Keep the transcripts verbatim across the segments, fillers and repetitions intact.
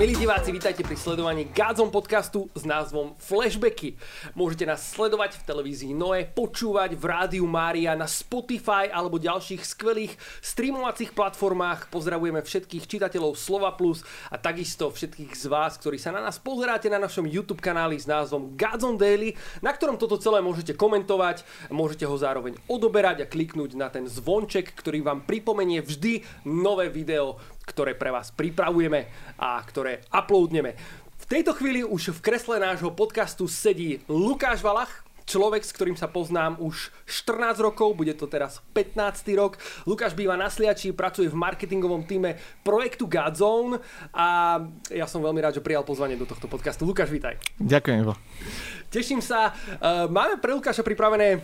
Milí diváci, vítajte pri sledovaní Godzone podcastu s názvom Flashbacky. Môžete nás sledovať v televízii Noé, počúvať v Rádiu Mária, na Spotify alebo ďalších skvelých streamovacích platformách. Pozdravujeme všetkých čitateľov Slova Plus a takisto všetkých z vás, ktorí sa na nás pozeráte na našom YouTube kanáli s názvom Godzone Daily, na ktorom toto celé môžete komentovať, môžete ho zároveň odoberať a kliknúť na ten zvonček, ktorý vám pripomenie vždy nové video, ktoré pre vás pripravujeme a ktoré uploadneme. V tejto chvíli už v kresle nášho podcastu sedí Lukáš Valach, človek, s ktorým sa poznám už štrnásť rokov, bude to teraz pätnásty rok. Lukáš býva na Sliači, pracuje v marketingovom týme projektu Godzone a ja som veľmi rád, že prijal pozvanie do tohto podcastu. Lukáš, vítaj. Ďakujem. Teším sa. Máme pre Lukáša pripravené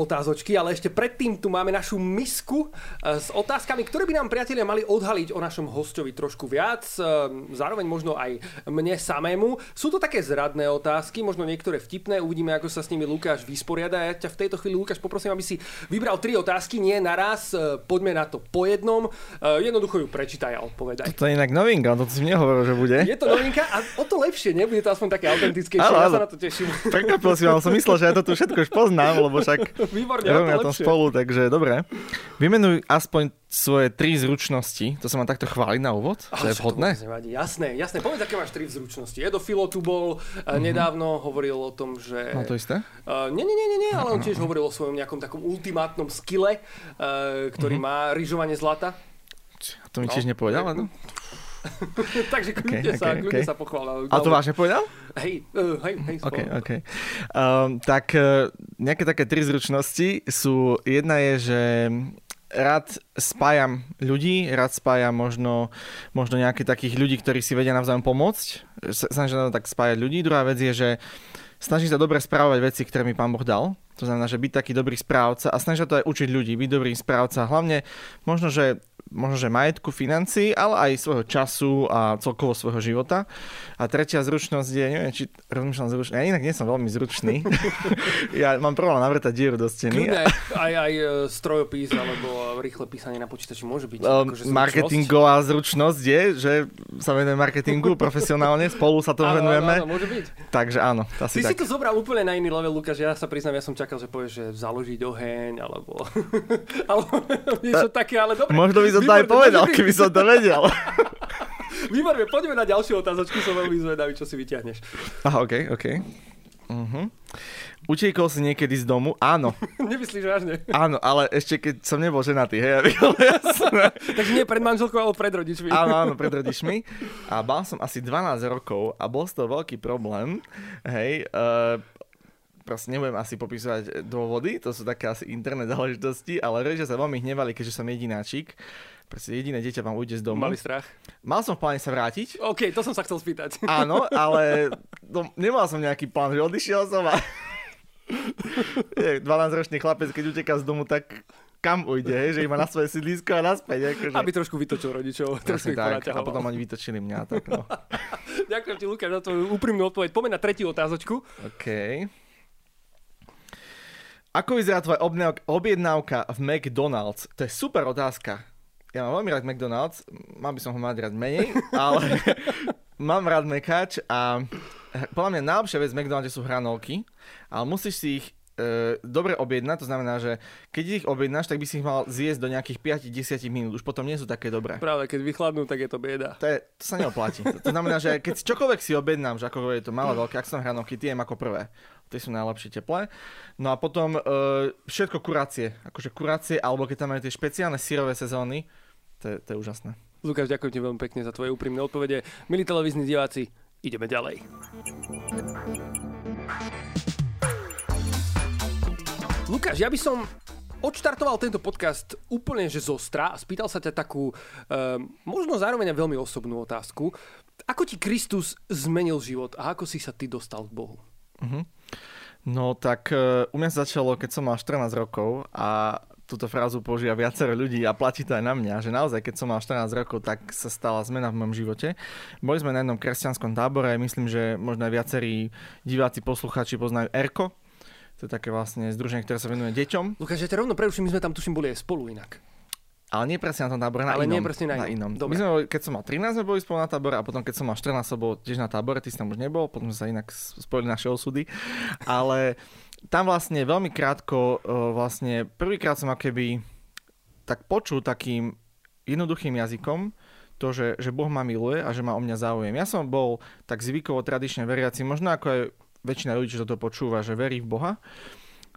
otázočky, ale ešte predtým tu máme našu misku s otázkami, ktoré by nám priatelia mali odhaliť o našom hosťovi trošku viac. Zároveň možno aj mne samému. Sú to také zradné otázky, možno niektoré vtipné. Uvidíme, ako sa s nimi Lukáš vysporiada. Ja ťa v tejto chvíli, Lukáš, poprosím, aby si vybral tri otázky, nie naraz. Poďme na to po jednom. Jednoducho ju prečítaj a odpovedaj. To je inak novinka, to si mne hovoril, že bude. Je to novinka a o to lepšie, nebude to aspoň také autentickejšie. Ja sa na to teším. Prekvapil si ma, som myslel, že ja to tu všetko už poznám, lebo však výborné, robíme to spolu, takže dobre. Vymenuj aspoň svoje tri zručnosti, to sa ma takto chváli na úvod, ale to je vhodné. Jasné, jasné, povedz, aké máš tri zručnosti. Geofilo tu bol, mm-hmm. nedávno hovoril o tom, že... No to isté? Uh, nie, nie, nie, nie, ale on tiež hovoril o svojom nejakom takom ultimátnom skille, uh, ktorý mm-hmm. má ryžovanie zlata. A to mi no. tiež nepovedal, ale... Takže kľudne okay, sa, okay, okay. sa pochváľal. A to vážne povedal? Hej, uh, hej, hej. Okay, okay. Um, tak uh, nejaké také tri zručnosti sú, jedna je, že rád spájam ľudí, rád spájam možno, možno nejakých takých ľudí, ktorí si vedia navzájom pomôcť. Snažím sa tak spájať ľudí. Druhá vec je, že snažím sa dobre správovať veci, ktoré mi Pán Boh dal. To znamená, že byť taký dobrý správca a snažím sa to aj učiť ľudí, byť dobrý správca. Hlavne možno, že možno, že majetku, financií, ale aj svojho času a celkovo svojho života. A tretia zručnosť je, neviem, či rozmýšľam zručný, ja inak nie som veľmi zručný. Ja mám problém navrtať dieru do steny. Kľudne, aj, aj strojopis, alebo rýchle písanie na počítači môže byť. Akože marketingová zručnosť je, že sa venujem marketingu profesionálne, spolu sa to áno, venujeme. Áno, áno, môže byť. Takže áno. Ty tak. Si to zobral úplne na iný level, Lukáš, ja sa priznám, ja som čakal, že povieš, že založiť oheň, alebo, alebo niečo také, ale dobre. Možno by som to aj povedal, keby som to vedel. Výborné, poďme na ďalšiu otázočku, som veľmi zvedavý, čo si vyťahneš. Aha, okej, okay, okej. Okay. Uh-huh. Utiekol si niekedy z domu? Áno. Nemyslíš vážne? Áno, ale ešte keď som nebol ženatý, hej, aby bolo jasné. Takže nie pred manželkou, ale pred rodičmi. Áno, áno, pred rodičmi. A mal som asi dvanásť rokov a bol to veľký problém, hej, uh, proste nebudem asi popísať dôvody, to sú také asi interné záležitosti, ale rodičia sa veľmi hnevali, keďže som jedináčik. Proste jediné dieťa vám ujde z domu. Mali strach? Mal som v pláne sa vrátiť. OK, to som sa chcel spýtať. Áno, ale no, nemal som nejaký plán, že odišiel som a dvanásťročný chlapec, keď uteká z domu, tak kam ujde, hej? Že iba na svoje sídlisko a naspäť. Akože... Aby trošku vytočil rodičov, trošku ich ponaťahoval. A potom oni vytočili mňa, tak no. Ďakujem ti, Lukáš, za tvoju úprimnú odpoveď. Poďme na tretiu otázočku. Okay. Ako vyzerá tvoja objednávka v McDonald's? To je super otázka. Ja mám veľmi rád McDonald's, mal by som ho mať rád menej, ale mám rád mekač a podľa mňa najlepšia vec v McDonald's sú hranolky, ale musíš si ich e, dobre objednať, to znamená, že keď ich objednáš, tak by si ich mal zjesť do nejakých päť až desať minút, už potom nie sú také dobré. Práve, keď vychladnú, tak je to bieda. To, je, to sa neoplatí. To znamená, že keď čokoľvek si objednám, že ako je to malé, veľké, ak som hranolky, tie jem ako prvé. Tie sú najlepšie teplé. No a potom e, všetko kurácie. Akože kurácie, alebo keď tam majú tie špeciálne syrové sezóny, to je, to je úžasné. Lukáš, ďakujem ti veľmi pekne za tvoje úprimné odpovede. Milí televízni diváci, ideme ďalej. Lukáš, ja by som odštartoval tento podcast úplne že zostra a spýtal sa ťa takú, e, možno zároveň veľmi osobnú otázku. Ako ti Kristus zmenil život a ako si sa ty dostal k Bohu? Mhm. No tak uh, u mňa sa začalo, keď som mal štrnásť rokov a túto frázu používa viacero ľudí a platí to aj na mňa, že naozaj keď som mal štrnásť rokov, tak sa stala zmena v mojom živote. Boli sme na jednom kresťanskom tábore, myslím, že možno aj viacerí diváci, poslucháči poznajú Erko. To To je také vlastne združenie, ktoré sa venuje deťom. Lukáš, ja ťa rovno preruším, my sme tam tuším boli aj spolu inak. Ale nie presne na tom tábore, na ale inom. Ale nie presne na, na inom. Dobre. My sme, keď som mal trinásť, sme boli spolu na tábore a potom, keď som mal štrnásť, som bol tiež na tábore, ty si tam už nebol, potom sme sa inak spojili naše osudy. Ale tam vlastne veľmi krátko, vlastne prvýkrát som akoby tak počul takým jednoduchým jazykom to, že, že Boh ma miluje a že má o mňa záujem. Ja som bol tak zvykovo tradične veriaci, možno ako aj väčšina ľudí, čo toto počúva, že verí v Boha.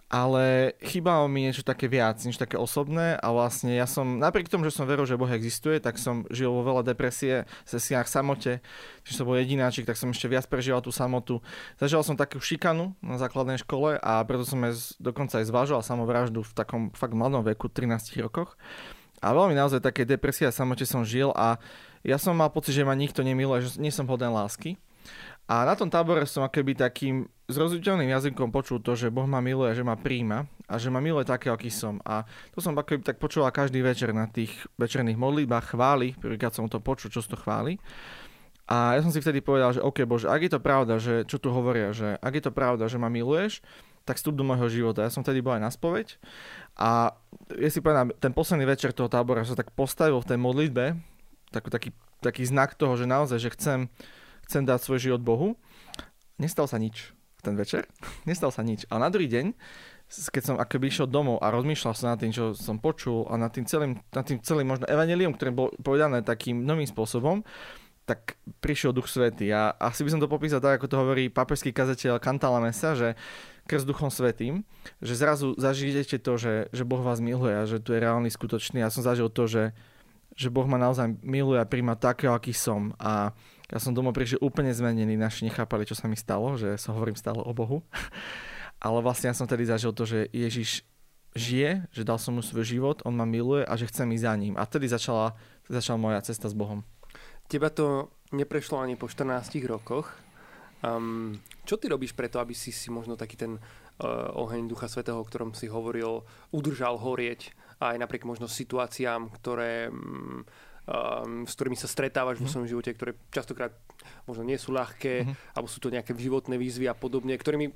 Ale chýbalo mi niečo také viac, niečo také osobné a vlastne ja som, napriek tomu, že som veril, že Boh existuje, tak som žil vo veľa depresie, sesiách, samote, že som bol jedináčik, tak som ešte viac prežíval tú samotu. Zažil som takú šikanu na základnej škole a preto som aj dokonca aj zvážoval samovraždu v takom fakt mladom veku, trinástich rokoch. A veľmi naozaj také depresie a samote som žil a ja som mal pocit, že ma nikto nemiluje, že nie som hoden lásky. A na tom tábore som akoby takým zrozumiteľným jazykom počul to, že Boh ma miluje, že ma príjma a že ma miluje také, aký som. A to som akoby tak počúval každý večer na tých večerných modlitbách chváli, prvýkrát som to počul, čo to chváli. A ja som si vtedy povedal, že OK, Bože, ak je to pravda, že čo tu hovoria, že ak je to pravda, že ma miluješ, tak vstup do môjho života. Ja som vtedy bol aj na spoveď a ja si povedal, ten posledný večer toho tábora som tak postavil v tej modlitbe, tak, taký, taký znak toho, že naozaj, že chcem chcem dať svoj život Bohu. Nestal sa nič ten večer. Nestal sa nič. A na druhý deň, keď som akoby išiel domov a rozmýšľal som nad tým, čo som počul a nad tým celým, nad tým celým možno evanjeliom, ktoré bolo povedané takým novým spôsobom, tak prišiel Duch Svätý. A asi by som to popísal tak, ako to hovorí pápežský kazateľ Cantalamessa, že krst Duchom Svätým, že zrazu zažijete to, že, že Boh vás miluje a že tu je reálny, skutočný. Ja som zažil to, že, že Boh ma naozaj miluje a príjma takého, aký som. A ja som domov prišiel úplne zmenený, naši nechápali, čo sa mi stalo, že som hovorím stále o Bohu. Ale vlastne ja som tedy zažil to, že Ježiš žije, že dal som mu svoj život, on ma miluje a že chcem ísť za ním. A tedy začala, začala moja cesta s Bohom. Teba to neprešlo ani po štrnástich rokoch. Um, čo ty robíš preto, aby si si možno taký ten uh, oheň Ducha Svätého, o ktorom si hovoril, udržal horieť aj napriek možno situáciám, ktoré... Um, s ktorými sa stretávaš mm. vo svojom živote, ktoré častokrát možno nie sú ľahké, mm. alebo sú to nejaké životné výzvy a podobne, ktorými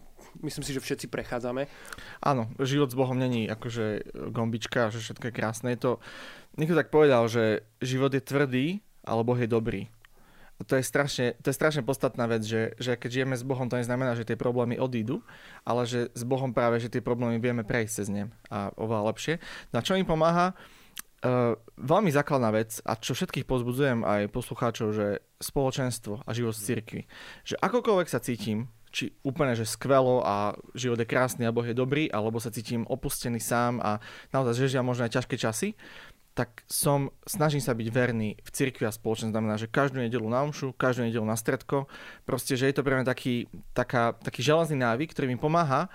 myslím si, že všetci prechádzame. Áno, život s Bohom není akože gombička, že všetko je krásne. Je to, niekto tak povedal, že život je tvrdý, ale Boh je dobrý. To je strašne, to je strašne podstatná vec, že, že keď žijeme s Bohom, to neznamená, že tie problémy odídu, ale že s Bohom práve, že tie problémy vieme prejsť cez ne a oveľa lepšie. Na čo im pomáha? Uh, veľmi základná vec a čo všetkých pozbudzujem aj poslucháčov, že spoločenstvo a život v cirkvi. Že akokoľvek sa cítim, či úplne, že skvelo a život je krásny a Boh je dobrý, alebo sa cítim opustený sám a naozaj žežia možno aj ťažké časy, tak som, snažím sa byť verný v cirkvi a spoločenstve. Znamená, že každú nedeľu na omšu, každú nedeľu na stredko, proste, že je to pre mňa taký, taká, taký železný návyk, ktorý mi pomáha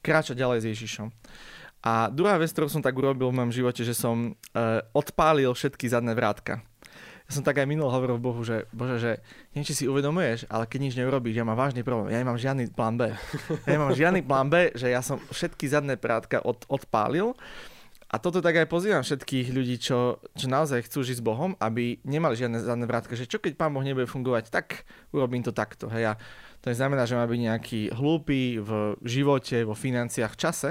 kráčať ďalej s Ježišom. A druhá vec, ktorú som tak urobil v mojom živote, že som e, odpálil všetky zadné vrátka. Ja som tak aj minul hovoril Bohu, že Bože, že neviem, či si uvedomuješ, ale keď nič neurobíš, ja mám vážny problém, ja nemám žiadny plán B. Ja nemám žiadny plán B, že ja som všetky zadné vrátka od, odpálil. A toto tak aj pozývam všetkých ľudí, čo, čo naozaj chcú žiť s Bohom, aby nemali žiadne zadné vrátka, že čo keď Pán Boh nebude fungovať, tak urobím to takto. Hej. A to neznamená, že má byť nejaký hlúpy v živote, vo financiách, v čase,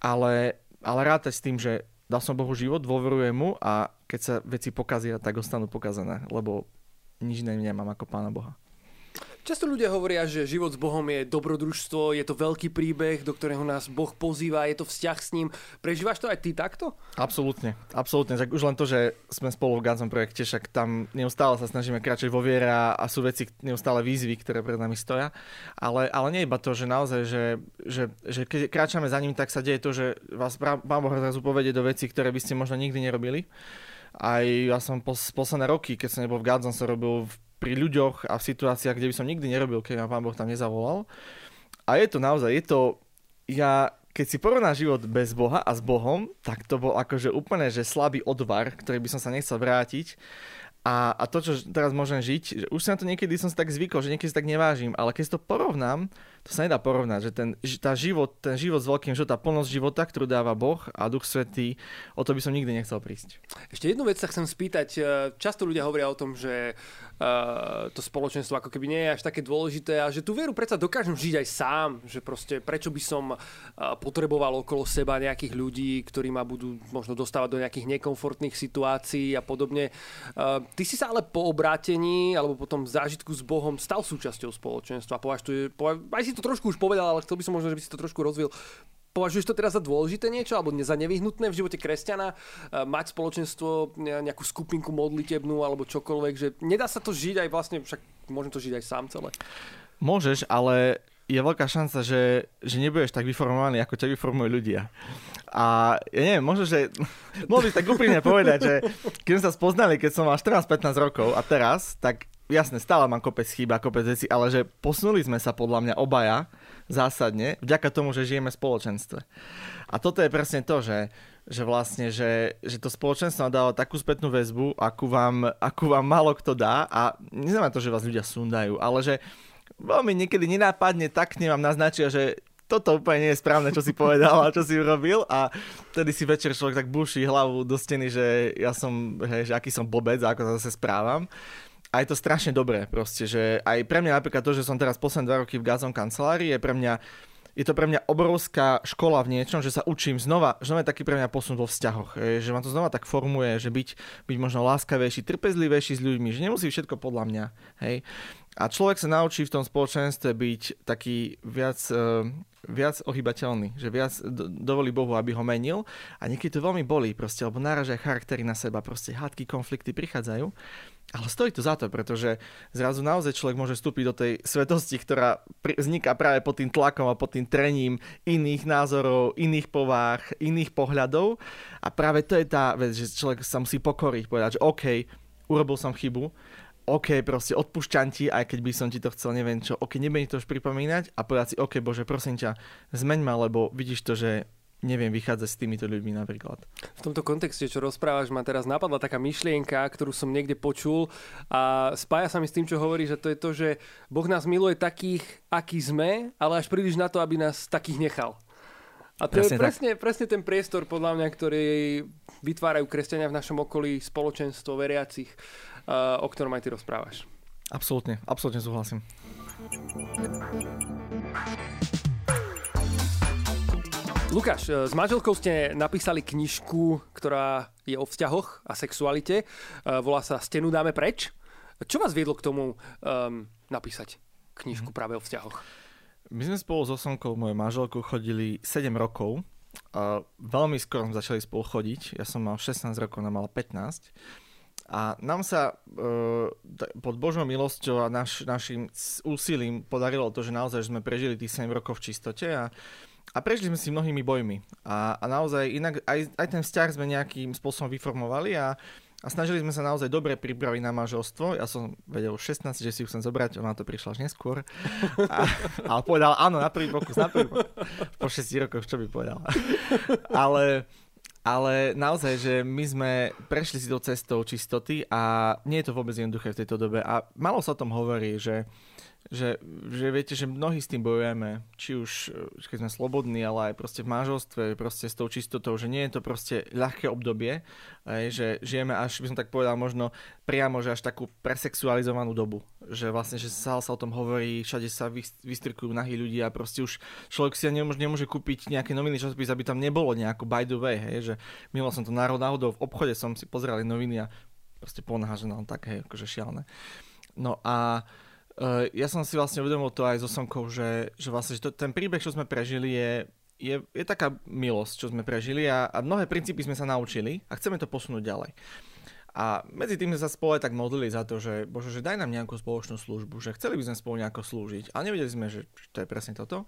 Ale, ale rátať s tým, že dal som Bohu život, dôverujem mu a keď sa veci pokazia, tak ostanú pokazané, lebo nič iné nemám ako Pána Boha. Často ľudia hovoria, že život s Bohom je dobrodružstvo, je to veľký príbeh, do ktorého nás Boh pozýva, je to vzťah s ním. Prežívaš to aj ty takto? Absolútne, absolútne. Tak už len to, že sme spolu v Godzone projekte, však tam neustále sa snažíme kráčať vo viere a sú veci, neustále výzvy, ktoré pred nami stoja. Ale, ale nie iba to, že naozaj, že, že, že keď kráčame za ním, tak sa deje to, že vás Pán Boh zrazu povedie do vecí, ktoré by ste možno nikdy nerobili. Aj ja som pos, posledné roky, keď som nebol v Godzone, som robil v pri ľuďoch a v situáciách, kde by som nikdy nerobil, keď ma Pán Boh tam nezavolal. A je to naozaj, je to... Ja, keď si porovná život bez Boha a s Bohom, tak to bol akože úplne že slabý odvar, ktorý by som sa nechcel vrátiť. A, a to, čo teraz môžem žiť, že už sa na to niekedy som si tak zvykol, že niekedy si tak nevážim, ale keď si to porovnám to sa nedá porovnať, že ten, tá život, ten život s veľkým životom, tá plnosť života, ktorú dáva Boh a Duch Svätý, o to by som nikdy nechcel prísť. Ešte jednu vec sa chcem spýtať. Často ľudia hovoria o tom, že uh, to spoločenstvo ako keby nie je až také dôležité a že tú vieru predsa dokážem žiť aj sám, že proste prečo by som potreboval okolo seba nejakých ľudí, ktorí ma budú možno dostávať do nejakých nekomfortných situácií a podobne. Uh, ty si sa ale po obrátení alebo po tom zážitku s Bohom stal súčasťou spoločenstva. Považuj, považ, aj si to trošku už povedal, ale chcel by som možno, že by si to trošku rozvil. Považuješ to teraz za dôležité niečo alebo za nevyhnutné v živote kresťana mať spoločenstvo, nejakú skupinku modlitebnú alebo čokoľvek, že nedá sa to žiť aj vlastne, však môžem to žiť aj sám celé. Môžeš, ale je veľká šanca, že, že nebudeš tak vyformovaný, ako ťa vyformujú ľudia. A ja neviem, možno, že mohol by tak úprimne povedať, že keď sme sa spoznali, keď som mal štrnásť pätnásť rokov a teraz, tak jasne, stále mám kopec chýb a kopec veci, ale že posunuli sme sa podľa mňa obaja zásadne, vďaka tomu, že žijeme v spoločenstve. A toto je presne to, že, že vlastne, že, že to spoločenstvo dáva takú spätnú väzbu, akú vám, akú vám málo kto dá a neznamená to, že vás ľudia sundajú, ale že veľmi niekedy nenápadne taktne vám naznačia, že toto úplne nie je správne, čo si povedal a čo si urobil a vtedy si večer človek tak buší hlavu do steny, že ja som, hej, že aký som blbec a ako sa zase správam. A je to strašne dobré proste, že aj pre mňa napríklad to, že som teraz posledné dva roky v Gádzon kancelárii, je pre mňa, je to pre mňa obrovská škola v niečom, že sa učím znova, že znova je taký pre mňa posun vo vzťahoch, že ma to znova tak formuje, že byť, byť možno láskavejší, trpezlivejší s ľuďmi, že nemusí všetko podľa mňa, hej. A človek sa naučí v tom spoločenstve byť taký viac, viac ohybateľný, že viac dovolí Bohu, aby ho menil a niekedy to veľmi bolí proste, alebo náražia charaktery na seba, proste hádky, konflikty prichádzajú. Ale stojí to za to, pretože zrazu naozaj človek môže vstúpiť do tej svetosti, ktorá vzniká práve pod tým tlakom a pod tým trením iných názorov, iných povách, iných pohľadov. A práve to je tá vec, že človek sa musí pokoriť, povedať, že OK, urobil som chybu, OK, proste odpúšťam ti, aj keď by som ti to chcel, neviem čo, OK, nebudem ti to už pripomínať a povedať si, OK, Bože, prosím ťa, zmeň ma, lebo vidíš to, že neviem vychádzať s týmito ľuďmi napríklad. V tomto kontexte, čo rozprávaš, ma teraz napadla taká myšlienka, ktorú som niekde počul a spája sa mi s tým, čo hovoríš, že to je to, že Boh nás miluje takých, akí sme, ale až príliš na to, aby nás takých nechal. A to presne je presne, presne ten priestor, podľa mňa, ktorý vytvárajú kresťania v našom okolí, spoločenstvo veriacich, o ktorom aj ty rozprávaš. Absolútne, absolútne súhlasím. Lukáš, s manželkou ste napísali knižku, ktorá je o vzťahoch a sexualite. Volá sa Stenu dáme preč. Čo vás viedlo k tomu um, napísať knižku práve o vzťahoch? My sme spolu so Sonkou, mojou manželkou, chodili sedem rokov. A veľmi skoro začali spolu chodiť. Ja som mal šestnásť rokov, ona mala pätnásť. A nám sa uh, pod Božou milosťou a naš, našim úsilím podarilo to, že naozaj že sme prežili tých sedem rokov v čistote a A prešli sme si mnohými bojmi a, a naozaj inak aj, aj ten vzťah sme nejakým spôsobom vyformovali a, a snažili sme sa naozaj dobre pripraviť na manželstvo. Ja som vedel šestnásť, že si ju chcem zobrať, ona to prišla až neskôr. A, ale povedala áno, na prvý pokus, na prvý pokus. Po šesť rokoch, čo by povedala. Ale, ale naozaj, že my sme prešli si do cestou čistoty a nie je to vôbec jednoduché v tejto dobe. A málo sa o tom hovorí, že Že, že viete, že mnohí s tým bojujeme, či už keď sme slobodní, ale aj proste v manželstve, proste s tou čistotou, že nie je to proste ľahké obdobie, že žijeme až, by som tak povedal, možno priamo, že až takú presexualizovanú dobu, že vlastne, že sa o tom hovorí, všade sa vystrikujú nahý ľudia a proste už človek si nemôže, nemôže kúpiť nejaké noviny časopis, aby tam nebolo nejakú by the way, hej, že minul som to náhodou, v obchode som si pozeral noviny a proste polná žena, tak hej, akože šialné. No a ja som si vlastne uvedomil to aj so Sonkou, že, že vlastne že to, ten príbeh, čo sme prežili, je, je, je taká milosť, čo sme prežili a, a mnohé princípy sme sa naučili a chceme to posunúť ďalej. A medzi tým sme sa spolu tak modlili za to, že Bože, že daj nám nejakú spoločnú službu, že chceli by sme spolu nejako slúžiť a nevedeli sme, že to je presne toto.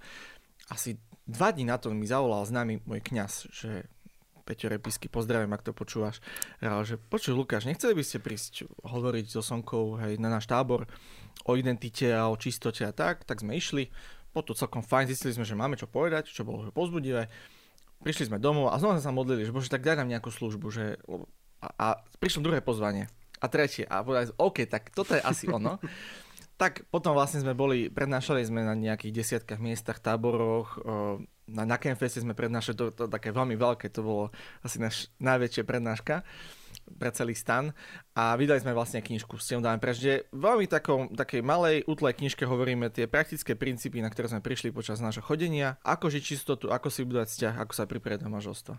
Asi dva dní na to mi zavolal známy môj kňaz, že Peťo Repisky, pozdravím, ak to počúvaš. Že počuj, Lukáš, nechceli by ste prísť hovoriť so Sonkou, hej, na náš tábor o identite a o čistote a tak, tak sme išli. Po to celkom fajn, zistili sme, že máme čo povedať, čo bolo povzbudivé. Prišli sme domov a znova sa modlili, že Bože, tak daj nám nejakú službu. Že... A, a prišlo druhé pozvanie a tretie a povedali, OK, tak toto je asi ono. Tak potom vlastne sme boli, prednášali sme na nejakých desiatkách miestach, táboroch, na, na Campfeste sme prednášali, to, to také veľmi veľké, to bolo asi naš, najväčšia prednáška pre celý stan a vydali sme vlastne knižku Stenu dáme preč, kde veľmi takom, takej malej, útlej knižke hovoríme tie praktické princípy, na ktoré sme prišli počas nášho chodenia, ako žiť čistotu, ako si budovať vzťah, ako sa pripraviť na manželstvo.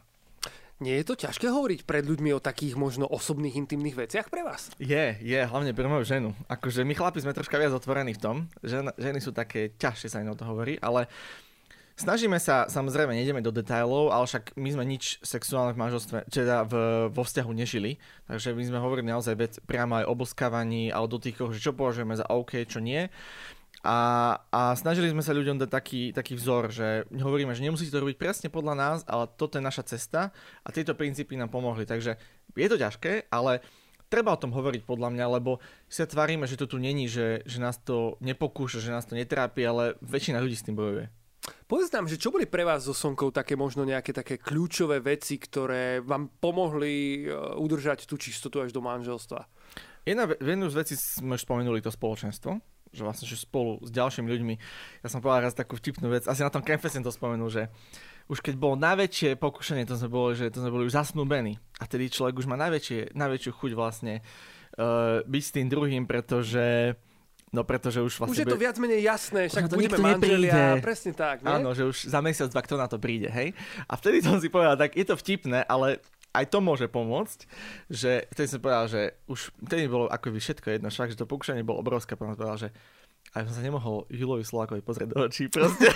Nie je to ťažké hovoriť pred ľuďmi o takých možno osobných, intimných veciach pre vás? Je, je, hlavne pre moju ženu. Akože my chlapi sme troška viac otvorení v tom, že ženy sú také, ťažšie sa im o to hovorí, ale snažíme sa, samozrejme, nejdeme do detailov, ale však my sme nič sexuálne v manželstve, teda v, vo vzťahu nežili, takže my sme hovorili naozaj vec priamo aj o boskávaní a o dotýkoch, že čo považujeme za OK, čo nie. A, a snažili sme sa ľuďom dať taký, taký vzor, že hovoríme, že nemusíte to robiť presne podľa nás, ale toto je naša cesta a tieto princípy nám pomohli. Takže je to ťažké, ale treba o tom hovoriť podľa mňa, lebo sa tvárime, že to tu není, že, že nás to nepokúša, že nás to netrápi, ale väčšina ľudí s tým bojuje. Povedz nám, že čo boli pre vás so Sonkou také možno nejaké také kľúčové veci, ktoré vám pomohli udržať tú čistotu až do manželstva? Jedna, jednu z vecí sme už spomenuli, to spoločenstvo. Že vlastne že spolu s ďalšími ľuďmi, ja som povedal raz takú vtipnú vec, asi na tom Campfeste som to spomenul, že už keď bolo najväčšie pokušenie, to sme boli, že to sme boli už zasnúbení a tedy človek už má najväčšie, najväčšiu chuť vlastne uh, byť s tým druhým, pretože no pretože už vlastne... Už je to viac menej jasné, však budeme manželia, presne tak, nie? Áno, že už za mesiac, dva, kto na to príde, hej? A vtedy som si povedal, tak je to vtipné, ale... Aj to môže pomôcť, že vtedy som povedal, že už vtedy bolo akoby všetko jedno, však, že to pokúšanie bolo obrovské, potom povedal, že aj som sa nemohol Júlovi Slovákovi pozrieť do očí, proste.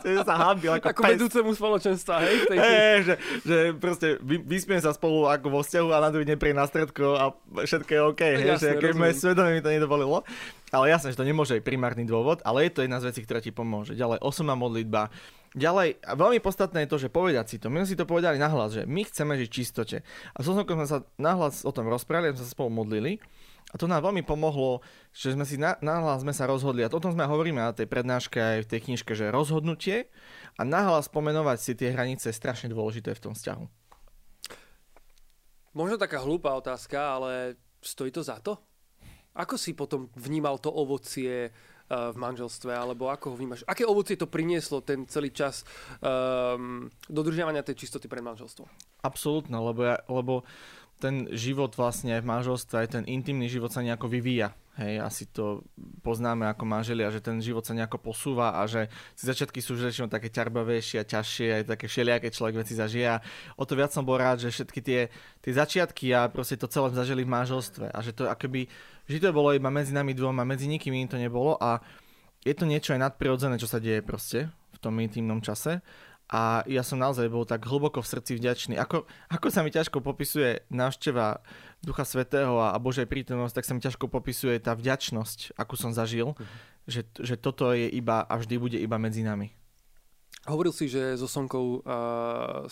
Vtedy sa hábil ako, ako pes. Vedúcemu spoločenstva, hej? Hey, že, že proste vyspiem sa spolu ako vo vzťahu a na druhý neprie na stredko a všetko je OK, hej? Jasne, že keď moje svedomie mi to nedovolilo. Ale jasné, že to nemôže byť primárny dôvod, ale je to jedna z vecí, ktorá ti pomôže. Ďalej, osobná modlitba. Ďalej, a veľmi podstatné je to, že povedať si to. My si to povedali nahlas, že my chceme žiť v čistote. A so Sonkou sme sa nahlas o tom rozprávali, sme sa spolu modlili. A to nám veľmi pomohlo, že sme si na, nahlas sme sa rozhodli. A to o tom sme hovoríme na tej prednáške aj v tej knižke, že rozhodnutie a nahlas pomenovať si tie hranice je strašne dôležité v tom vzťahu. Možno taká hlúpa otázka, ale stojí to za to? Ako si potom vnímal to ovocie v manželstve, alebo ako ho vnímaš? Aké ovocie to prinieslo ten celý čas um, dodržiavania tej čistoty pred manželstvom? Absolútne, lebo, ja, lebo ten život vlastne v manželstve, aj ten intimný život sa nejako vyvíja. Hej, asi to poznáme ako manželia, že ten život sa nejako posúva a že začiatky sú väčšinou také ťarbavejšie a ťažšie, aj také všelijaké človek veci zažije. O to viac som bol rád, že všetky tie, tie začiatky a proste to celé zažili v manželstve a že to akoby že to bolo iba medzi nami dvoma, medzi nikým iným to nebolo a je to niečo aj nadprirodzené, čo sa deje proste v tom intimnom čase. A ja som naozaj bol tak hlboko v srdci vďačný. Ako, ako sa mi ťažko popisuje návšteva Ducha Svätého a Božej prítomnosť, tak sa mi ťažko popisuje tá vďačnosť, akú som zažil, mm-hmm. že, že toto je iba a vždy bude iba medzi nami. Hovoril si, že so Sonkou uh,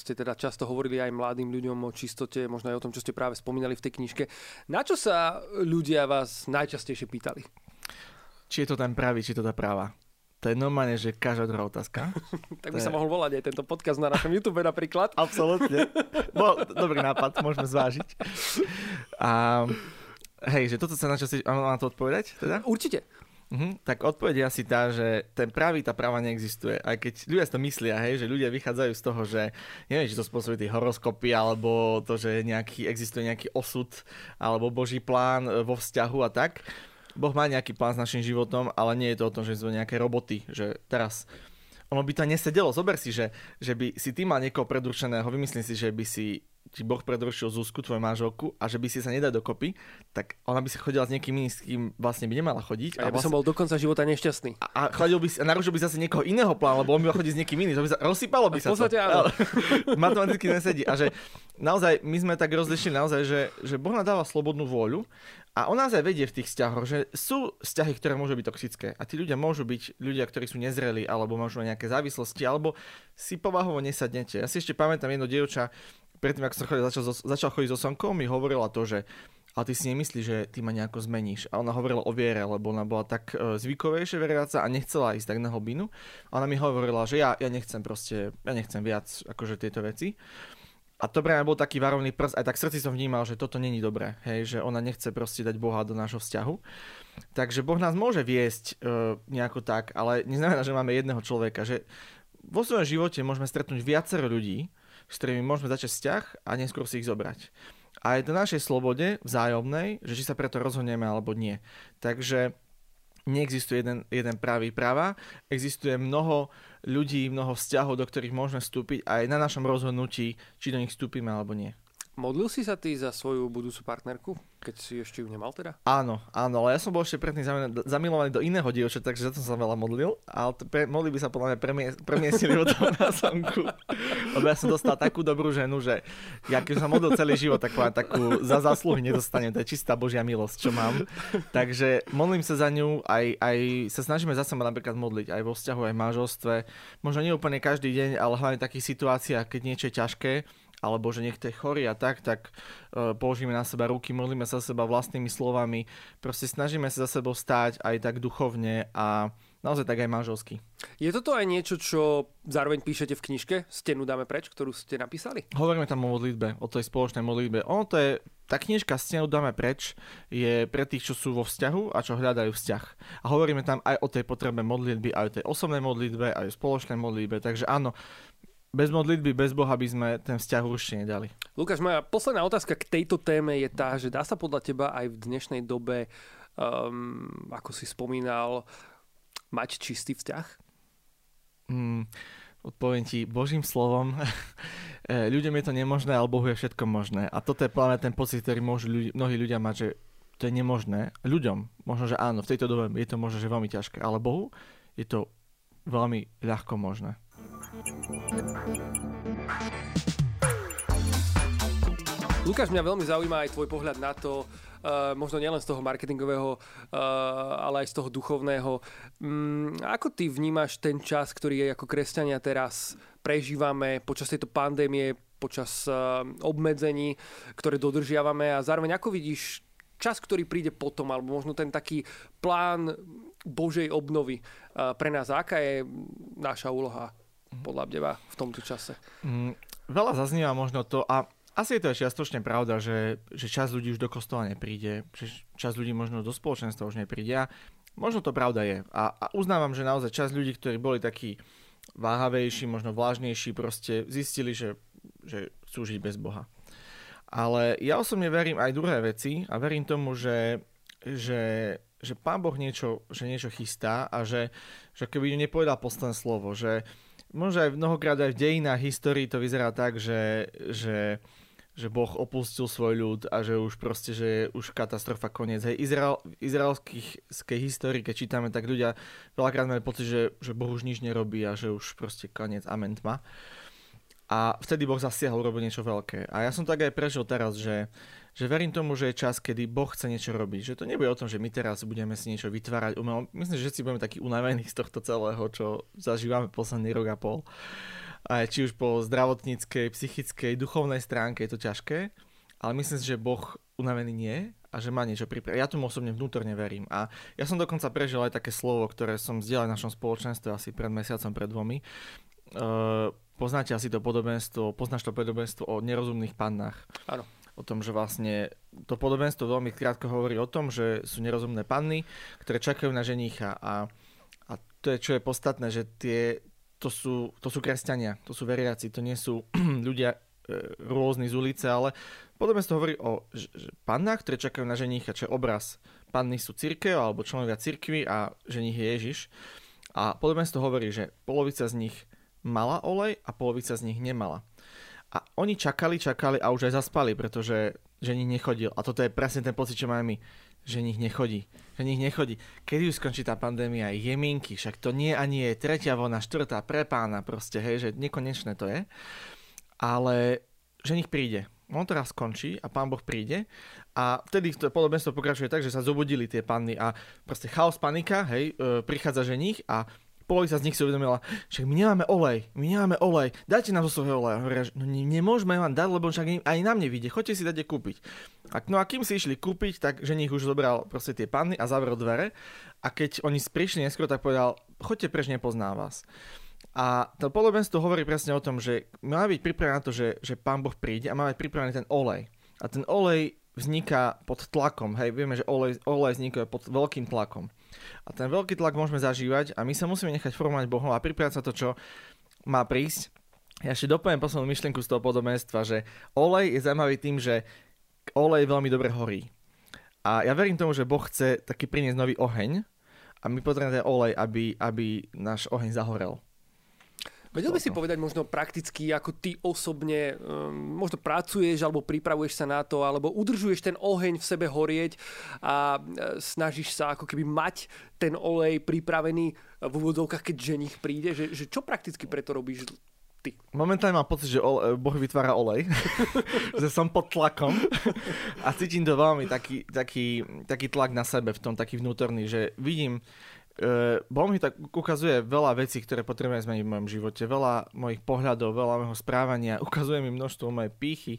ste teda často hovorili aj mladým ľuďom o čistote, možno aj o tom, čo ste práve spomínali v tej knižke. Na čo sa ľudia vás najčastejšie pýtali? Či je to ten pravý, či je to tá práva? To je normálne, že každá druhá otázka. Tak by je... sa mohol volať aj tento podcast na našom YouTube napríklad. Absolútne. Bol dobrý nápad, môžeme zvážiť. A, hej, že toto sa načasť... Mám na to odpovedať? Teda? Určite. Mhm, tak odpoveď je asi tá, že ten pravý, tá práva neexistuje. Aj keď ľudia si to myslia, hej, že ľudia vychádzajú z toho, že neviem, či to spôsobí tie horoskopy, alebo to, že nejaký, existuje nejaký osud, alebo Boží plán vo vzťahu a tak... Boh má nejaký plán s našim životom, ale nie je to o tom, že sme nejaké roboty, že teraz ono by to nesedelo. Zober si, že, že by si ty mal niekoho predurčeného, vymyslím si, že by si ti Boh predurčil Zuzku, tvoju manželku a že by si sa nedal dokopy, tak ona by si chodila s niekým iným, s kým vlastne by nemala chodiť. A ja by vlastne... som bol do konca života nešťastný. A, a chodil by si, a narušil by si zase niekoho iného plánu, lebo on by mal chodiť s niekým iným, to by sa, rozsypalo by sa to. V podstate áno. Matematicky nesedí. A že naozaj, my sme tak rozlišili naozaj, že, že Boh nám dáva slobodnú vôľu. A on nás aj vedie v tých vzťahoch, že sú vzťahy, ktoré môžu byť toxické a tí ľudia môžu byť ľudia, ktorí sú nezrelí alebo môžu mať nejaké závislosti alebo si povahovo nesadnete. Ja si ešte pamätám jedno dievča, predtým ako som chodil, začal, začal chodiť so Sonkou, mi hovorila to, že ale ty si nemyslíš, že ty ma nejako zmeníš. A ona hovorila o viere, lebo ona bola tak zvykovejšia veriaca a nechcela ísť tak na hlbinu. A ona mi hovorila, že ja, ja nechcem proste, ja nechcem viac akože tieto veci. A to pre mňa bol taký varovný prst, aj tak v srdci som vnímal, že toto není dobré, hej, že ona nechce proste dať Boha do nášho vzťahu. Takže Boh nás môže viesť e, nejako tak, ale neznamená, že máme jedného človeka, že vo svojom živote môžeme stretnúť viacero ľudí, s ktorými môžeme začať vzťah a neskôr si ich zobrať. A je to našej slobode vzájomnej, že či sa preto rozhodneme alebo nie. Takže neexistuje jeden, jeden pravý práva, existuje mnoho ľudí, mnoho vzťahov, do ktorých môžeme vstúpiť aj na našom rozhodnutí, či do nich vstúpime alebo nie. Modlil si sa ty za svoju budúcu partnerku, keď si ešte ju nemal teda? Áno, áno, ale ja som bol ešte predtým zamilovaný do iného dievča, takže za to som sa veľa modlil, ale pre, modli by sa podľa mňa premies, premiesili od toho na Sonku. Lebo ja som dostal takú dobrú ženu, že ja keď som modlil celý život, tak mám takú za zásluhy nedostanem, to je čistá Božia milosť, čo mám. Takže modlím sa za ňu, aj, aj sa snažíme za seba napríklad modliť, aj vo vzťahu, aj v manželstve. Možno nie úplne každý deň, ale hlavne v takých situáciách, keď niečo je ťažké, alebo že niekto je chorý a tak, tak e, položíme na seba ruky, modlíme sa za seba vlastnými slovami, proste snažíme sa za sebou stáť aj tak duchovne a naozaj tak aj manželsky. Je toto aj niečo, čo zároveň píšete v knižke Stenu dáme preč, ktorú ste napísali? Hovoríme tam o modlitbe, o tej spoločnej modlitbe. Ono to je, tá knižka Stenu dáme preč je pre tých, čo sú vo vzťahu a čo hľadajú vzťah. A hovoríme tam aj o tej potrebe modlitby, aj o tej osobnej modlitbe, aj o spoločnej modlitbe, takže áno. Bez modlitby, bez Boha by sme ten vzťah určite nedali. Lukáš, moja posledná otázka k tejto téme je tá, že dá sa podľa teba aj v dnešnej dobe, um, ako si spomínal, mať čistý vzťah? Mm, odpoviem ti Božím slovom. Ľuďom je to nemožné, ale Bohu je všetko možné. A toto je práve ten pocit, ktorý môžu ľudí, mnohí ľudia mať, že to je nemožné. Ľuďom, možno, že áno, v tejto dobe je to možno, že veľmi ťažké. Ale Bohu je to veľmi ľahko možné. Lukáš, mňa veľmi zaujíma aj tvoj pohľad na to, uh, možno nielen z toho marketingového, uh, ale aj z toho duchovného. Um, ako ty vnímaš ten čas, ktorý je ako kresťania teraz prežívame počas tejto pandémie, počas uh, obmedzení, ktoré dodržiavame, a zároveň ako vidíš čas, ktorý príde potom, alebo možno ten taký plán Božej obnovy uh, pre nás? Aká je naša úloha podľa mňa v tomto čase? Mm, veľa zaznieva možno to, a asi je to ešte čiastočne pravda, že, že časť ľudí už do kostola nepríde, že časť ľudí možno do spoločenstva už nepríde, a možno to pravda je. A, a uznávam, že naozaj časť ľudí, ktorí boli takí váhavejší, možno vlážnejší, proste zistili, že, že chcú žiť bez Boha. Ale ja osobne verím aj druhé veci a verím tomu, že, že, že Pán Boh niečo, že niečo chystá a že, že keby nepovedal posledné slovo, že možno aj mnohokrát aj v dejinách histórii to vyzerá tak, že, že, že Boh opustil svoj ľud a že už proste, že je už katastrofa, koniec. Hej, Izrael, v izraelskej histórii, keď čítame, tak ľudia veľakrát majú pocit, že, že Boh už nič nerobí a že už proste koniec, amen, tma. A vtedy Boh zasiahol, robil niečo veľké. A ja som tak aj prežil teraz, že, že verím tomu, že je čas, kedy Boh chce niečo robiť. Že to nebude o tom, že my teraz budeme si niečo vytvárať umelo. Myslím, že všetci budeme takí unavení z tohto celého, čo zažívame posledný rok a pol. A či už po zdravotníckej, psychickej, duchovnej stránke je to ťažké. Ale myslím si, že Boh unavený nie a že má niečo pripravené. Ja tomu osobne vnútorne verím. A ja som dokonca prežil aj také slovo, ktoré som zdieľal v našom spoločenstve asi pred mesiacom, pred dvomi. Uh, poznáte asi to podobenstvo, poznáš to podobenstvo o nerozumných pannách. Áno. O tom, že vlastne to podobenstvo veľmi krátko hovorí o tom, že sú nerozumné panny, ktoré čakajú na ženícha, a, a to je, čo je podstatné, že tie, to, sú, to sú kresťania, to sú veriaci, to nie sú ľudia e, rôzni z ulice, ale podobenstvo hovorí o ž, ž, pannách, ktoré čakajú na ženícha, čo je obraz. Panny sú cirkev alebo členovia cirkvi a ženích je Ježiš. A podobenstvo hovorí, že polovica z nich mala olej a polovica z nich nemala. A oni čakali, čakali a už aj zaspali, pretože ženích nechodil. A toto je presne ten pocit, čo máme my. Ženích nechodí. Ženích nechodí. Kedy už skončí tá pandémia? Jeminky. Však to nie ani je tretia vlna, štvrtá, pre pána proste, hej, že nekonečné to je. Ale ženích príde. On teraz skončí a Pán Boh príde. A vtedy to podobenstvo pokračuje tak, že sa zobudili tie panny a proste chaos, panika, hej, e, prichádza ženích a polovica z nich si uvedomila, že my nemáme olej, my nemáme olej, dajte nám zo svojho oleja. Hovoria, no nemôžeme vám dať, lebo však aj nám nevíde, choďte si dať kúpiť. A, no a kým si išli kúpiť, tak ženích už zobral proste tie panny a zavrel dvere. A keď oni prišli neskôr, tak povedal, choďte preč, nepozná vás. A to podobenstvo hovorí presne o tom, že má byť pripravené na to, že, že Pán Boh príde a má byť pripravený ten olej. A ten olej vzniká pod tlakom. Hej, vieme, že olej, olej vzniká pod veľkým tlakom. A ten veľký tlak môžeme zažívať a my sa musíme nechať formovať Bohom a pripraviť sa to, čo má prísť. Ja ešte dopoviem poslednú myšlienku z toho podobenstva, že olej je zaujímavý tým, že olej veľmi dobre horí. A ja verím tomu, že Boh chce taký priniesť nový oheň a my potrebujeme ten olej, aby, aby náš oheň zahorel. Vedel by si povedať možno prakticky, ako ty osobne um, možno pracuješ alebo pripravuješ sa na to, alebo udržuješ ten oheň v sebe horieť a snažíš sa ako keby mať ten olej pripravený v úvodzovkách, keď ženich príde. Že, že čo prakticky preto robíš ty? Momentálne mám pocit, že ole, Boh vytvára olej, že som pod tlakom a cítim to veľmi taký, taký, taký tlak na sebe v tom, taký vnútorný, že vidím, Boh mi tak ukazuje veľa vecí, ktoré potrebujem zmeniť v mojom živote, veľa mojich pohľadov, veľa mojho správania, ukazuje mi množstvo mojej pýchy,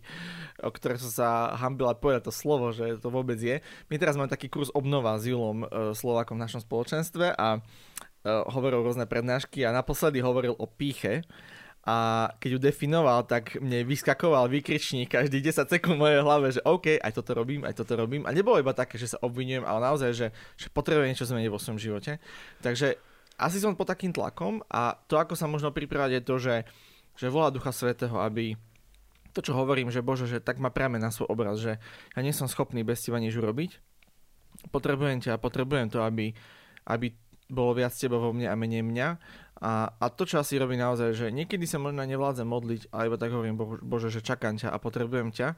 o ktoré som sa hambila povedať to slovo, že to vôbec je. My teraz máme taký kurz obnova s Júlom Slovákom v našom spoločenstve a hovoril rôzne prednášky a naposledy hovoril o pýche. A keď ju definoval, tak mne vyskakoval výkričník každý desať sekúnd v mojej hlave, že OK, aj toto robím, aj toto robím. A nebolo iba také, že sa obvinujem, ale naozaj, že, že potrebujem niečo zmeniť vo svojom živote. Takže asi som pod takým tlakom a to, ako sa možno pripravať, je to, že, že volá Ducha Svätého, aby to, čo hovorím, že Bože, že tak ma priame na svoj obraz, že ja nie som schopný bez teba nič urobiť. Potrebujem ťa a potrebujem to, aby, aby bolo viac teba vo mne a menej mňa. A, a to, čo asi robí naozaj, že niekedy sa možno nevládzem modliť, a iba tak hovorím, Bože, Bože, že čakám ťa a potrebujem ťa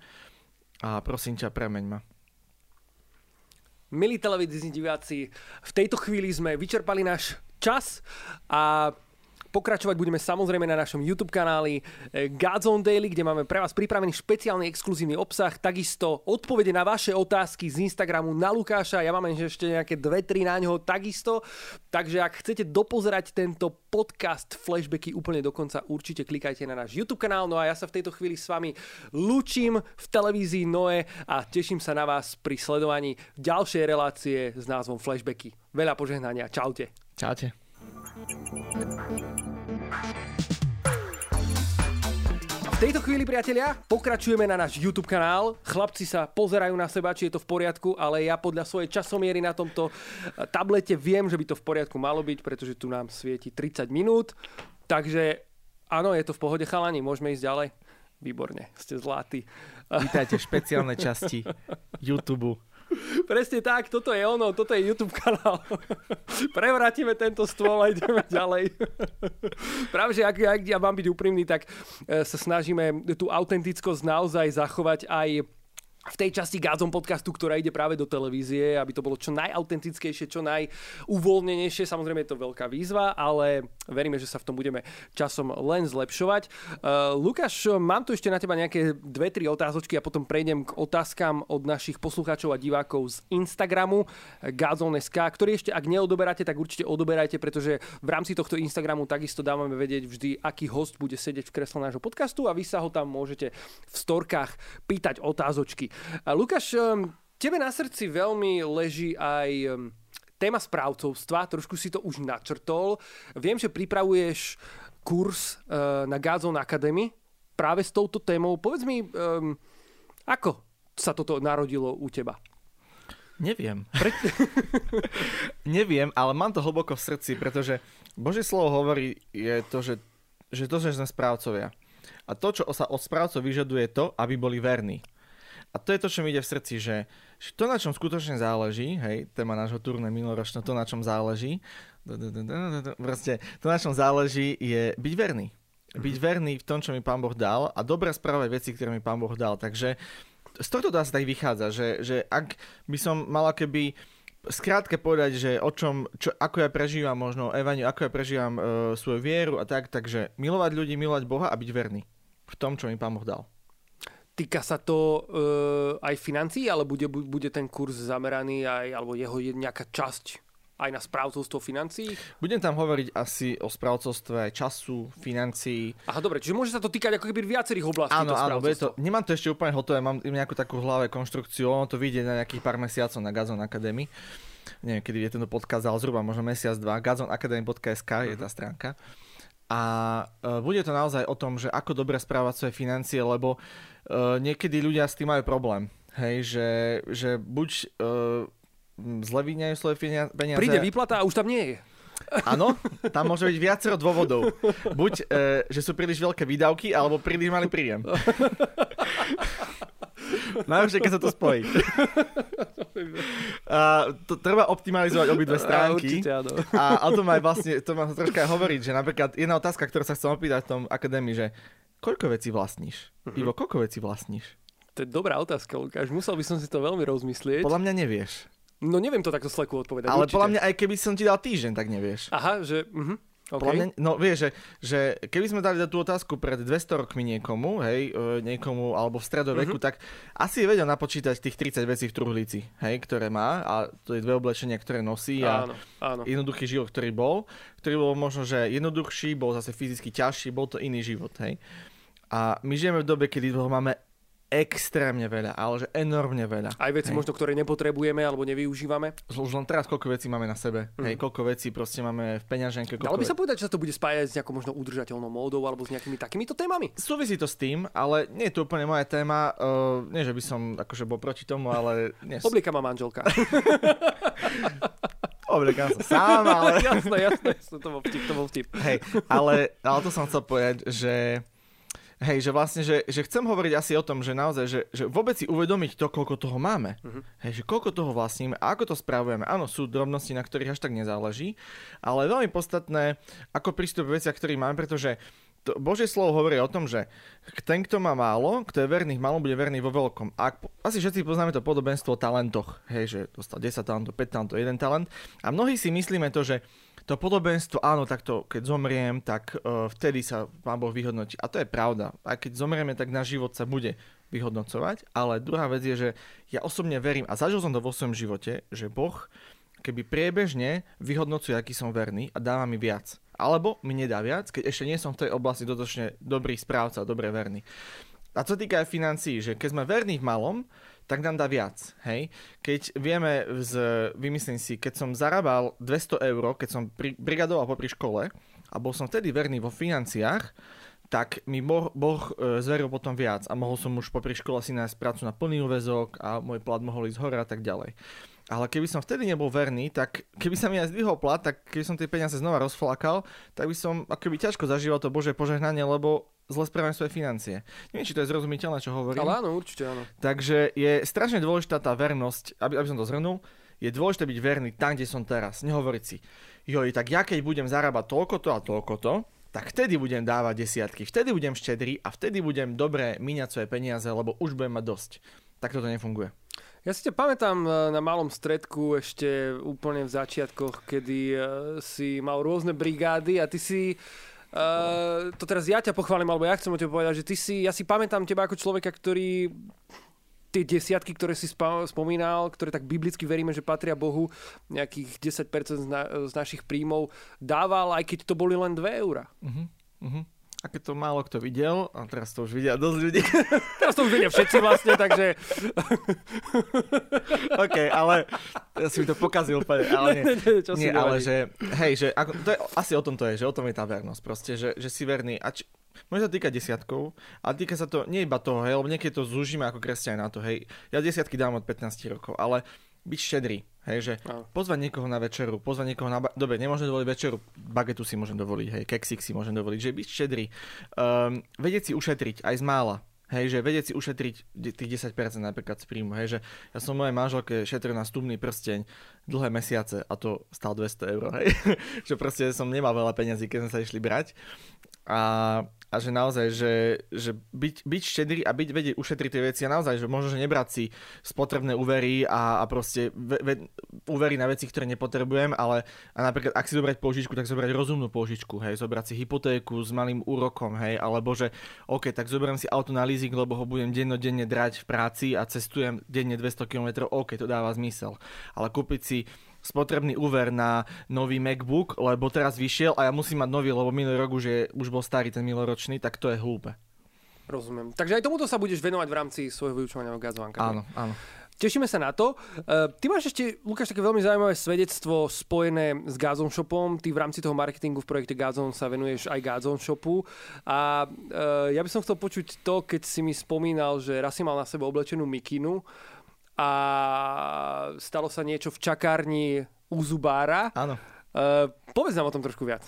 a prosím ťa, premeň ma. Milí televízni diváci, v tejto chvíli sme vyčerpali náš čas a pokračovať budeme samozrejme na našom YouTube kanáli Godzone Daily, kde máme pre vás pripravený špeciálny exkluzívny obsah, takisto odpovede na vaše otázky z Instagramu na Lukáša, ja mám ešte nejaké dve tri na ňoho takisto, takže ak chcete dopozerať tento podcast Flashbacky úplne do konca, určite klikajte na náš YouTube kanál, no a ja sa v tejto chvíli s vami lúčim v televízii Noé a teším sa na vás pri sledovaní ďalšej relácie s názvom Flashbacky. Veľa požehnania, čaute. Čaute. V tejto chvíli, priatelia, pokračujeme na náš YouTube kanál. Chlapci sa pozerajú na seba, či je to v poriadku, ale ja podľa svojej časomiery na tomto tablete viem, že by to v poriadku malo byť, pretože tu nám svieti tridsať minút. Takže áno, je to v pohode, chalani, môžeme ísť ďalej. Výborne, ste zlatí. Vítajte v špeciálnej časti YouTube. Presne tak, toto je ono, toto je YouTube kanál. Prevrátime tento stôl a ideme ďalej. Práve, že ak, ak ja mám byť úprimný, tak sa snažíme tú autentickosť naozaj zachovať aj v tej časti Godzone podcastu, ktorá ide práve do televízie, aby to bolo čo najautentickejšie, čo najuvoľnenejšie. Samozrejme je to veľká výzva, ale veríme, že sa v tom budeme časom len zlepšovať. Uh, Lukáš, mám tu ešte na teba nejaké dve, tri otázočky a potom prejdem k otázkam od našich poslucháčov a divákov z Instagramu gazon bodka es ká, ktorý ešte ak neodoberáte, tak určite odoberajte, pretože v rámci tohto Instagramu takisto dávame vedieť vždy, aký host bude sedieť v kresle nášho podcastu a vy sa ho tam môžete v storkách pýtať otázočky. Lukáš, tebe na srdci veľmi leží aj téma správcovstva, trošku si to už načrtol. Viem, že pripravuješ kurz na Godzone Academy práve s touto témou. Povedz mi, ako sa toto narodilo u teba? Neviem. Pre... Neviem, ale mám to hlboko v srdci, pretože Božie slovo hovorí je to, že, že to, že sme správcovia. A to, čo sa od správcov vyžaduje, je to, aby boli verní. A to je to, čo mi ide v srdci, že to, na čom skutočne záleží, hej, téma nášho turné minuloročného, to, na čom záleží, proste, to, na čom záleží, je byť verný. Byť verný v tom, čo mi Pán Boh dal a dobre správať veci, ktoré mi Pán Boh dal. Takže z tohto dá sa tak vychádza, že, že ak by som mal keby skrátke povedať, že o čom, čo, ako ja prežívam možno Evaniu, ako ja prežívam e, svoju vieru a tak, takže milovať ľudí, milovať Boha a byť verný v tom, čo mi Pán Boh dal. Týka sa to e, aj financií, ale bude, bude ten kurz zameraný aj, alebo jeho je nejaká časť aj na správcovstvo financií? Budem tam hovoriť asi o správcovstve času, financií. Aha, dobre, čiže môže sa to týkať ako keby viacerých oblastí. Áno, to áno, to, nemám to ešte úplne hotové, mám nejakú takú hlave konštrukciu, ono to vyjde na nejakých pár mesiacov na Godzone Academy. Neviem, kedy je tento podcast, ale zhruba možno mesiac, dva. gazon academy bodka es ká uh-huh. je tá stránka. A A bude to naozaj o tom, že ako dobre správať svoje financie, lebo niekedy ľudia s tým majú problém. Hej, že, že buď zle vyňajú svoje peniaze. Príde výplata a už tam nie je. Áno, tam môže byť viacero dôvodov. Buď, že sú príliš veľké výdavky, alebo príliš malý príjem. Najlepšie, keď sa to spojí. A, to, treba optimalizovať obidve stránky. A, určite, a, a to má aj vlastne, to má sa troška hovoriť, že napríklad jedna otázka, ktorú sa chcem opýtať v tom akadémii, že koľko vecí vlastníš? Uh-huh. Ivo, koľko vecí vlastníš? To je dobrá otázka, Lukáš. Musel by som si to veľmi rozmyslieť. Podľa mňa nevieš. No neviem to takto sleku odpovedať. Ale určite. Podľa mňa, aj keby som ti dal týždeň, tak nevieš. Aha, že... Uh-huh. Okay. Mňa, no vieš, že, že keby sme dali tú otázku pred dvesto rokmi niekomu, hej, niekomu, alebo v stredoveku, mm-hmm. tak asi vedel napočítať tých tridsať vecí v truhlici, hej, ktoré má, a to je dve oblečenia, ktoré nosí, a áno, áno. Jednoduchý život, ktorý bol, ktorý bol možno, že jednoduchší, bol zase fyzicky ťažší, bol to iný život, hej. A my žijeme v dobe, kedy toho máme extrémne veľa, ale že enormne veľa. Aj veci hej. možno, ktoré nepotrebujeme alebo nevyužívame. Už len teraz koľko vecí máme na sebe. Mm. Hej, koľko vecí proste máme v peňaženke. Dalo by sa povedať, že sa to bude spájať s nejakou možno udržateľnou módou alebo s nejakými takýmito témami. Súvisí to s tým, ale nie je to úplne moja téma. Uh, nie, že by som akože bol proti tomu, ale... Oblieka ma manželka. Obliekam sa sám, ale... jasné, jasné, to bol vtip, to bol vtip. Hej, ale, ale to som chcel povedať, že... Hej, že vlastne, že, že chcem hovoriť asi o tom, že naozaj, že, že vôbec si uvedomiť to, koľko toho máme. Uh-huh. Hej, že koľko toho vlastníme a ako to spravujeme. Áno, sú drobnosti, na ktorých až tak nezáleží, ale veľmi podstatné, ako prístup vecia, ktorý máme, pretože to Božie slovo hovorí o tom, že ten, kto má málo, kto je verný v malom, bude verný vo veľkom. A asi všetci poznáme to podobenstvo o talentoch. Hej, že dostal desať talentov, päť talentov, jeden talent. A mnohí si myslíme to, že to podobenstvo, áno, takto, keď zomriem, tak uh, vtedy sa Pán Boh vyhodnotí. A to je pravda. A keď zomrieme, tak náš život sa bude vyhodnocovať. Ale druhá vec je, že ja osobne verím, a zažil som to vo svojom živote, že Boh keby priebežne vyhodnocuje, aký som verný a dáva mi viac. Alebo mi nedá viac, keď ešte nie som v tej oblasti dotočne dobrý správca, dobre verný. A čo týka aj financií, že keď sme verní v malom, tak nám dá viac, hej. Keď vieme, z, vymyslím si, keď som zarábal dvesto eur, keď som pri, brigadoval popri škole a bol som vtedy verný vo financiách, tak mi Boh, boh e, zveril potom viac a mohol som už popri škole si nájsť prácu na plný úväzok a môj plat mohol ísť hore a tak ďalej. Ale keby som vtedy nebol verný, tak keby sa mi aj zdvihol plat, tak keby som tie peniaze znova rozflakal, tak by som akoby ťažko zažíval to Božie požehnanie, lebo zle správam svoje financie. Neviem, či to je zrozumiteľné, čo hovorím. Ale áno, určite áno. Takže je strašne dôležitá tá vernosť, aby, aby som to zhrnul, je dôležité byť verný tam, kde som teraz. Nehovoriť si, joj, tak ja keď budem zarábať toľkoto a toľkoto, tak vtedy budem dávať desiatky, vtedy budem štedrý a vtedy budem dobre míňať svoje peniaze, lebo už budem mať dosť. Tak toto nefunguje. Ja si ťa pamätám na malom stredku ešte úplne v začiatkoch, kedy si mal rôzne brigády a ty si... Uh, to teraz ja ťa pochválim, alebo ja chcem o tebe povedať, že ty si... Ja si pamätám teba ako človeka, ktorý... tie desiatky, ktoré si spomínal, ktoré tak biblicky veríme, že patria Bohu, nejakých desať percent z, na, z našich príjmov dával, aj keď to boli len dve eurá. Uh-huh, uh-huh. A keď to málo kto videl, a teraz to už vidia dosť ľudí. Teraz to už vidia všetci vlastne, takže... OK, ale... Ja si mi to pokazil, pane, ale nie. Ne, ne, ne, čo nie, ale že... Hej, že... Ako, to je, asi o tom to je, že o tom je tá vernosť. Proste, že, že si verný. A či, môže sa týka desiatkov, ale týka sa to nie iba toho, hej, lebo niekedy to zúžime ako kresťania na to, hej. Ja desiatky dám od pätnásť rokov, ale... byť štedrý, hej, že pozvať niekoho na večeru, pozvať niekoho na... Ba- Dobre, nemôžem dovoliť večeru, bagetu si môžem dovoliť, hej, keksik si môžem dovoliť, že byť štedrý. Um, vedieť si ušetriť aj z mála, hej, že vedieť si ušetriť tých desať percent napríklad z príjmu, hej, že ja som mojej manželke šetril na stúbny prsteň dlhé mesiace a to stál dvesto eur, hej, že proste som nemal veľa peňazí, keď sme sa išli brať. A... A že naozaj, že, že byť, byť štedrý a byť vedieť ušetriť tie veci a naozaj, že možno, že nebrať si spotrebné úvery a, a proste ve, ve, úvery na veci, ktoré nepotrebujem, ale a napríklad, ak si zobrať požičku, tak zobrať rozumnú požičku, hej, zobrať si hypotéku s malým úrokom, hej, alebo že OK, tak zoberiem si auto na leasing, lebo ho budem dennodenne drať v práci a cestujem denne dvesto kilometrov, OK, to dáva zmysel, ale kúpiť si spotrebný úver na nový MacBook, lebo teraz vyšiel a ja musím mať nový, lebo minulý rok už, je, už bol starý ten minuloročný, tak to je hlúpe. Rozumiem. Takže aj tomuto sa budeš venovať v rámci svojho vyučovania v Godzone Academy. Áno, áno. Tešíme sa na to. Uh, ty máš ešte, Lukáš, také veľmi zaujímavé svedectvo spojené s Godzone Shopom. Ty v rámci toho marketingu v projekte Godzone sa venuješ aj Godzone Shopu. A uh, ja by som chcel počuť to, keď si mi spomínal, že raz si mal na sebe oblečenú mikinu a stalo sa niečo v čakárni u zubára. Áno. Uh, povedz nám o tom trošku viac.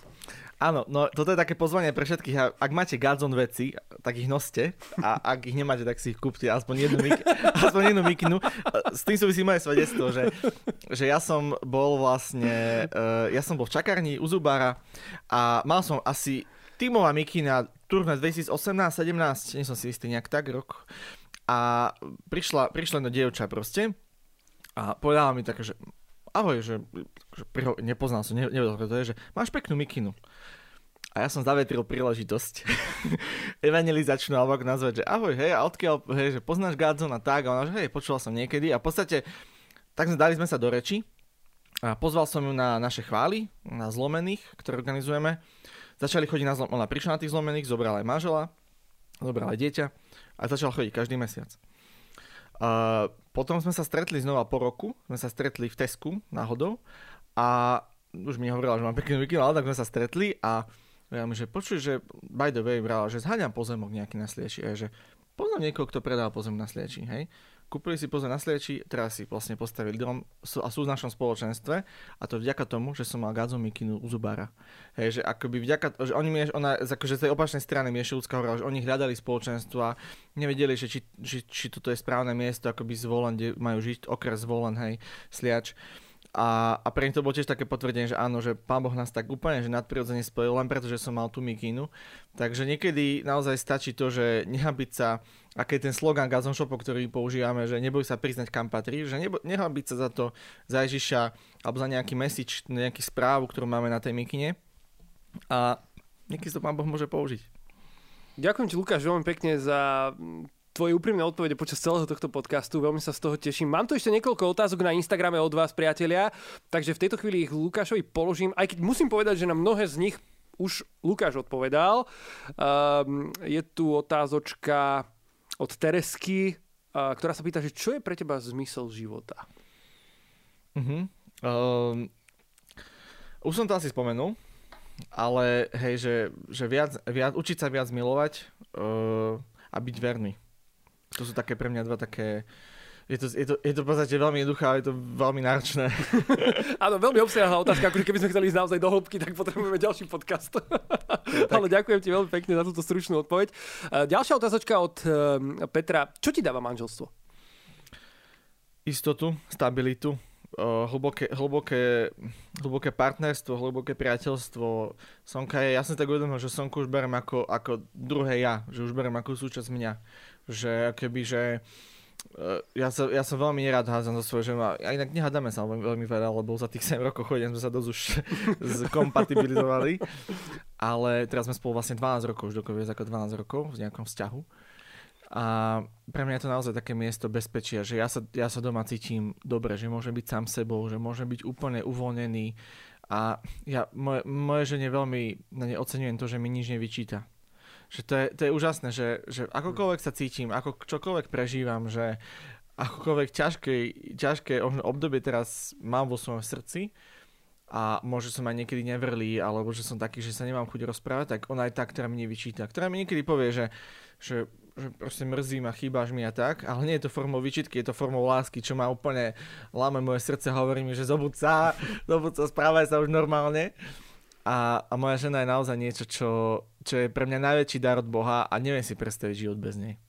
Áno, no toto je také pozvanie pre všetkých. Ak máte Godzone veci, tak ich noste, a ak ich nemáte, tak si ich kúpte aspoň jednu, mik- aspoň jednu mikinu. S tým súvisí moje svedectvo, že, že ja som bol vlastne, ja som bol v čakárni u zubára a mal som asi tímová mikina turné dvetisícosemnásť sedemnásť, nie som si istý, nejak tak rok. A prišla, prišla na dievča proste a povedala mi také, že ahoj, že, že priho- nepoznal som, ne- nevedel, to je, že máš peknú mikinu. A ja som zavetril príležitosť evangelizačnú, alebo ako nazvať, že ahoj, hej, a odkiaľ, hej, že poznáš Gádzona, tak, a ona, že hej, počula som niekedy. A v podstate, tak sme, dali sme sa do reči a pozval som ju na naše chvály, na zlomených, ktoré organizujeme. Začali chodiť na zlom, ona prišla na tých zlomených, zobrala aj manžela, zobrala aj dieťa a začala chodiť každý mesiac. Uh, potom sme sa stretli znova po roku, sme sa stretli v Tesku náhodou a už mi hovorila, že mám pekný vikino, ale tak sme sa stretli a ja mi, že počuj, že by the way brala, že zháňam pozemok nejaký na Sliači, a že poznám niekoho, kto predal pozemok na Sliači, hej. Kúpili si pozemok na Sliači, teraz si vlastne postavili dom a sú v našom spoločenstve a to vďaka tomu, že som mal Godzone mikinu u zubára. Hej, že akoby vďaka, že oni mieš, ona, akože z tej opačnej strany Miešilúcka hovorila, že oni hľadali spoločenstva, nevedeli, že či, či, či toto je správne miesto, akoby Zvolen, kde majú žiť, okres Zvolen, hej, Sliač. A, a pre nich to bolo tiež také potvrdenie, že áno, že Pán Boh nás tak úplne, že nadprirodzene spojil, len preto, že som mal tú mikinu. Takže niekedy naozaj stačí to, že nehabiť sa, aký je ten slogan Godzone Shopu, ktorý používame, že neboj sa priznať, kam patrí, že nebo, nehabiť sa za to, za Ježiša, alebo za nejaký message, nejakú správu, ktorú máme na tej mikine. A niekedy to Pán Boh môže použiť. Ďakujem ti, Lukáš, veľmi pekne za tvoje úprimné odpovede počas celého tohto podcastu. Veľmi sa z toho teším. Mám tu ešte niekoľko otázok na Instagrame od vás, priatelia, takže v tejto chvíli ich Lukášovi položím, aj keď musím povedať, že na mnohé z nich už Lukáš odpovedal. Um, je tu otázočka od Teresky, uh, ktorá sa pýta, že čo je pre teba zmysel života? Uh-huh. Um, už som to asi spomenul, ale hej, že, že viac, viac, učiť sa viac milovať uh, a byť verný. To sú také pre mňa dva také... Je to, je to, je to v podstate veľmi jednoduché, ale je to veľmi náročné. Áno, veľmi obsiahla otázka, akože keby sme chceli ísť naozaj do hĺbky, tak potrebujeme ďalší podcast. Ale ďakujem ti veľmi pekne za túto stručnú odpoveď. Ďalšia otázočka od Petra. Čo ti dáva manželstvo? Istotu, stabilitu, hlboké, hlboké, hlboké partnerstvo, hlboké priateľstvo. Sonka je, ja som tak uvedomil, že Sonku už beriem ako, ako druhé ja, že už beriem ako súčasť mňa. Že keby, že ja, sa, ja som veľmi nerád házam so svojou ženou a inak nehádame sa veľmi, veľmi veľa, lebo za tých sedem rokov chodím, sme sa dosť už zkompatibilizovali, ale teraz sme spolu vlastne dvanásť rokov, už dokonca ako dvanásť rokov v nejakom vzťahu a pre mňa je to naozaj také miesto bezpečia, že ja sa, ja sa doma cítim dobre, že môžem byť sám sebou, že môžem byť úplne uvoľnený a ja moje, moje žene veľmi na nej oceňujem to, že mi nič nevyčíta. Že to je, to je úžasné, že, že akokoľvek sa cítim, ako čokoľvek prežívam, že akokoľvek ťažké, ťažké obdobie teraz mám vo svojom srdci a možno som aj niekedy nevrlý, alebo že som taký, že sa nemám chuť rozprávať, tak ona je tá, ktorá mi nevyčíta, ktorá mi niekedy povie, že, že, že proste mrzí ma, chýbáš mi a tak, ale nie je to formou výčitky, je to formou lásky, čo ma úplne láme moje srdce, hovorí mi, že zobud sa, zobud sa, správaj sa už normálne. A, a moja žena je naozaj niečo, čo, čo je pre mňa najväčší dar od Boha a neviem si predstaviť život bez nej.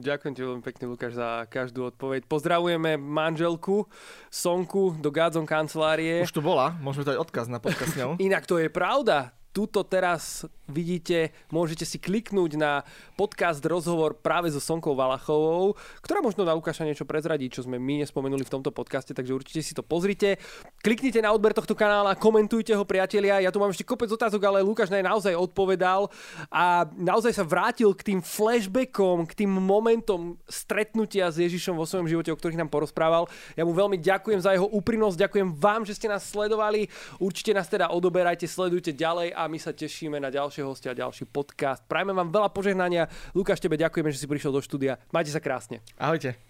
Ďakujem ti veľmi pekne, Lukáš, za každú odpoveď. Pozdravujeme manželku Sonku do Godzone kancelárie. Už tu bola, môžeme dať odkaz na podcast s ňou. Inak to je pravda. Tuto teraz vidíte, môžete si kliknúť na podcast rozhovor práve so Sonkou Valachovou, ktorá možno na Lukáša niečo prezradí, čo sme my nespomenuli v tomto podcaste, takže určite si to pozrite. Kliknite na odber tohto kanála, komentujte ho, priatelia. Ja tu mám ešte kopec otázok, ale Lukáš na ne naozaj odpovedal a naozaj sa vrátil k tým flashbackom, k tým momentom stretnutia s Ježišom vo svojom živote, o ktorých nám porozprával. Ja mu veľmi ďakujem za jeho úprimnosť, ďakujem vám, že ste nás sledovali. Určite nás teda odoberajte, sledujte ďalej a my sa tešíme na ďalšie hostia a ďalší podcast. Prajme vám veľa požehnania. Lukáš, tebe ďakujeme, že si prišiel do štúdia. Majte sa krásne. Ahojte.